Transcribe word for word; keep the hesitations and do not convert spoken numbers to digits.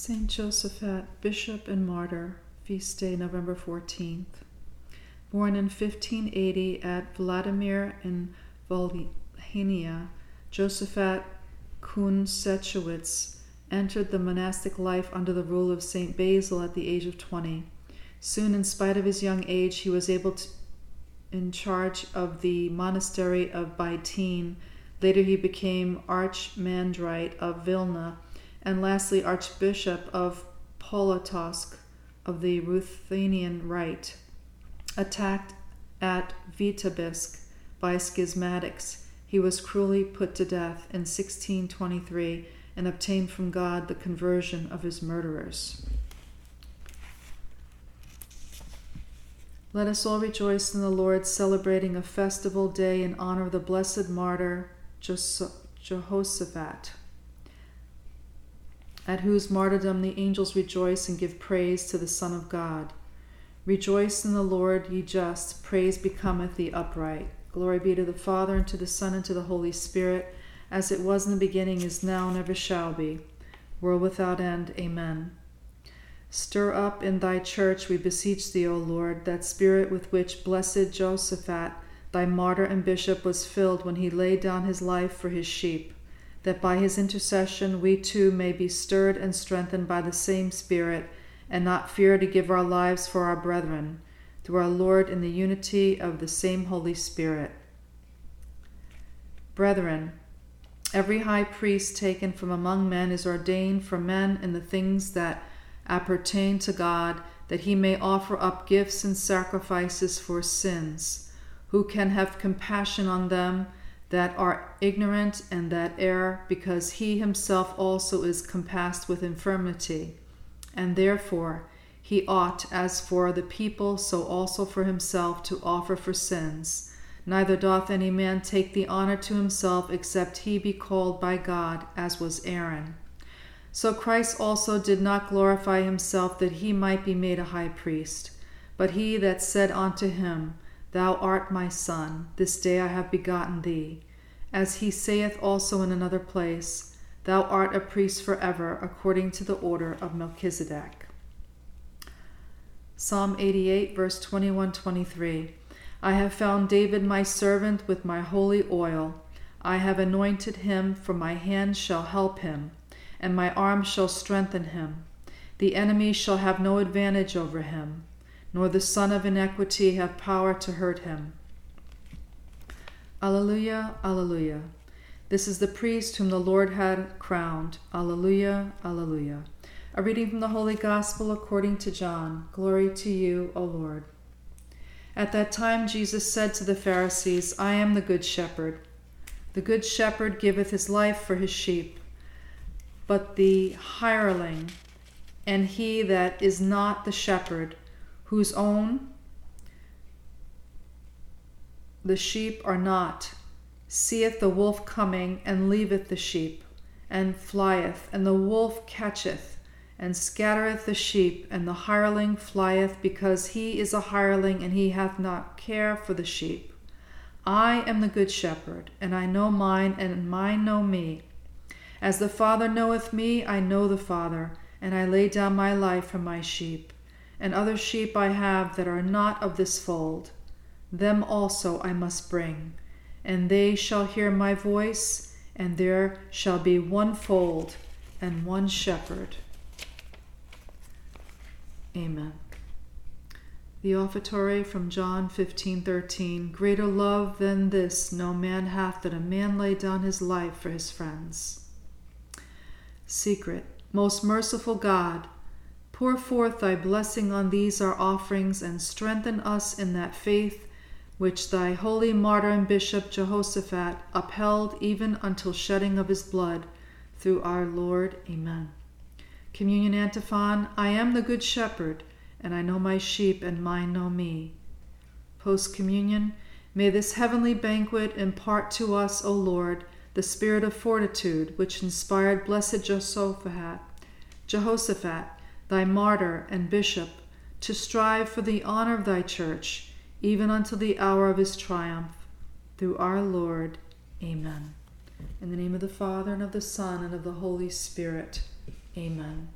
Saint Josaphat, Bishop and Martyr, feast day November fourteenth. Born in fifteen eighty at Vladimir in Volhynia, Josaphat Kuntsevych entered the monastic life under the rule of Saint Basil at the age of twenty. Soon, in spite of his young age, he was able to in charge of the monastery of Byten. Later he became Archmandrite of Vilna, and lastly Archbishop of Polotsk of the Ruthenian Rite. Attacked at Vitebsk by schismatics, he was cruelly put to death in sixteen twenty-three and obtained from God the conversion of his murderers. Let us all rejoice in the Lord, celebrating a festival day in honor of the blessed martyr Josaphat, at whose martyrdom the angels rejoice and give praise to the Son of God. Rejoice in the Lord, ye just, praise becometh the upright. Glory be to the Father, and to the Son, and to the Holy Spirit, as it was in the beginning, is now, and ever shall be, world without end. Amen. Stir up in thy church, we beseech thee, O Lord, that spirit with which blessed Josaphat, thy martyr and bishop, was filled when he laid down his life for his sheep, that by his intercession we too may be stirred and strengthened by the same spirit, and not fear to give our lives for our brethren, through our Lord in the unity of the same Holy Spirit. Brethren, every high priest taken from among men is ordained for men in the things that appertain to God, that he may offer up gifts and sacrifices for sins, who can have compassion on them that are ignorant and that err, because he himself also is compassed with infirmity. And therefore he ought, as for the people, so also for himself, to offer for sins. Neither doth any man take the honor to himself, except he be called by God, as was Aaron. So Christ also did not glorify himself, that he might be made a high priest. But he that said unto him, Thou art my Son, this day I have begotten thee, as he saith also in another place, Thou art a priest forever, according to the order of Melchizedek. Psalm eighty-eight, verse twenty-one twenty-three. I have found David my servant with my holy oil. I have anointed him, for my hand shall help him, and my arm shall strengthen him. The enemy shall have no advantage over him, nor the son of iniquity have power to hurt him. Alleluia, alleluia. This is the priest whom the Lord had crowned. Alleluia, alleluia. A reading from the Holy Gospel according to John. Glory to you, O Lord. At that time Jesus said to the Pharisees, I am the good shepherd. The good shepherd giveth his life for his sheep. But the hireling, and he that is not the shepherd, whose own the sheep are not, seeth the wolf coming, and leaveth the sheep, and flieth, and the wolf catcheth, and scattereth the sheep, and the hireling flieth, because he is a hireling, and he hath not care for the sheep. I am the good shepherd, and I know mine, and mine know me. As the Father knoweth me, I know the Father, and I lay down my life for my sheep. And other sheep I have that are not of this fold. Them also I must bring, and they shall hear my voice, and there shall be one fold and one shepherd. Amen. The Offertory from John fifteen thirteen. Greater love than this no man hath, that a man lay down his life for his friends. Secret. Most merciful God, pour forth thy blessing on these our offerings, and strengthen us in that faith which thy holy martyr and bishop Josaphat upheld even until shedding of his blood, through our Lord. Amen. Communion Antiphon. I am the good shepherd, and I know my sheep, and mine know me. Post-communion. May this heavenly banquet impart to us, O Lord, the spirit of fortitude which inspired blessed Josaphat, Josaphat, thy martyr and bishop, to strive for the honor of thy church, even until the hour of his triumph. Through our Lord. Amen. In the name of the Father, and of the Son, and of the Holy Spirit. Amen.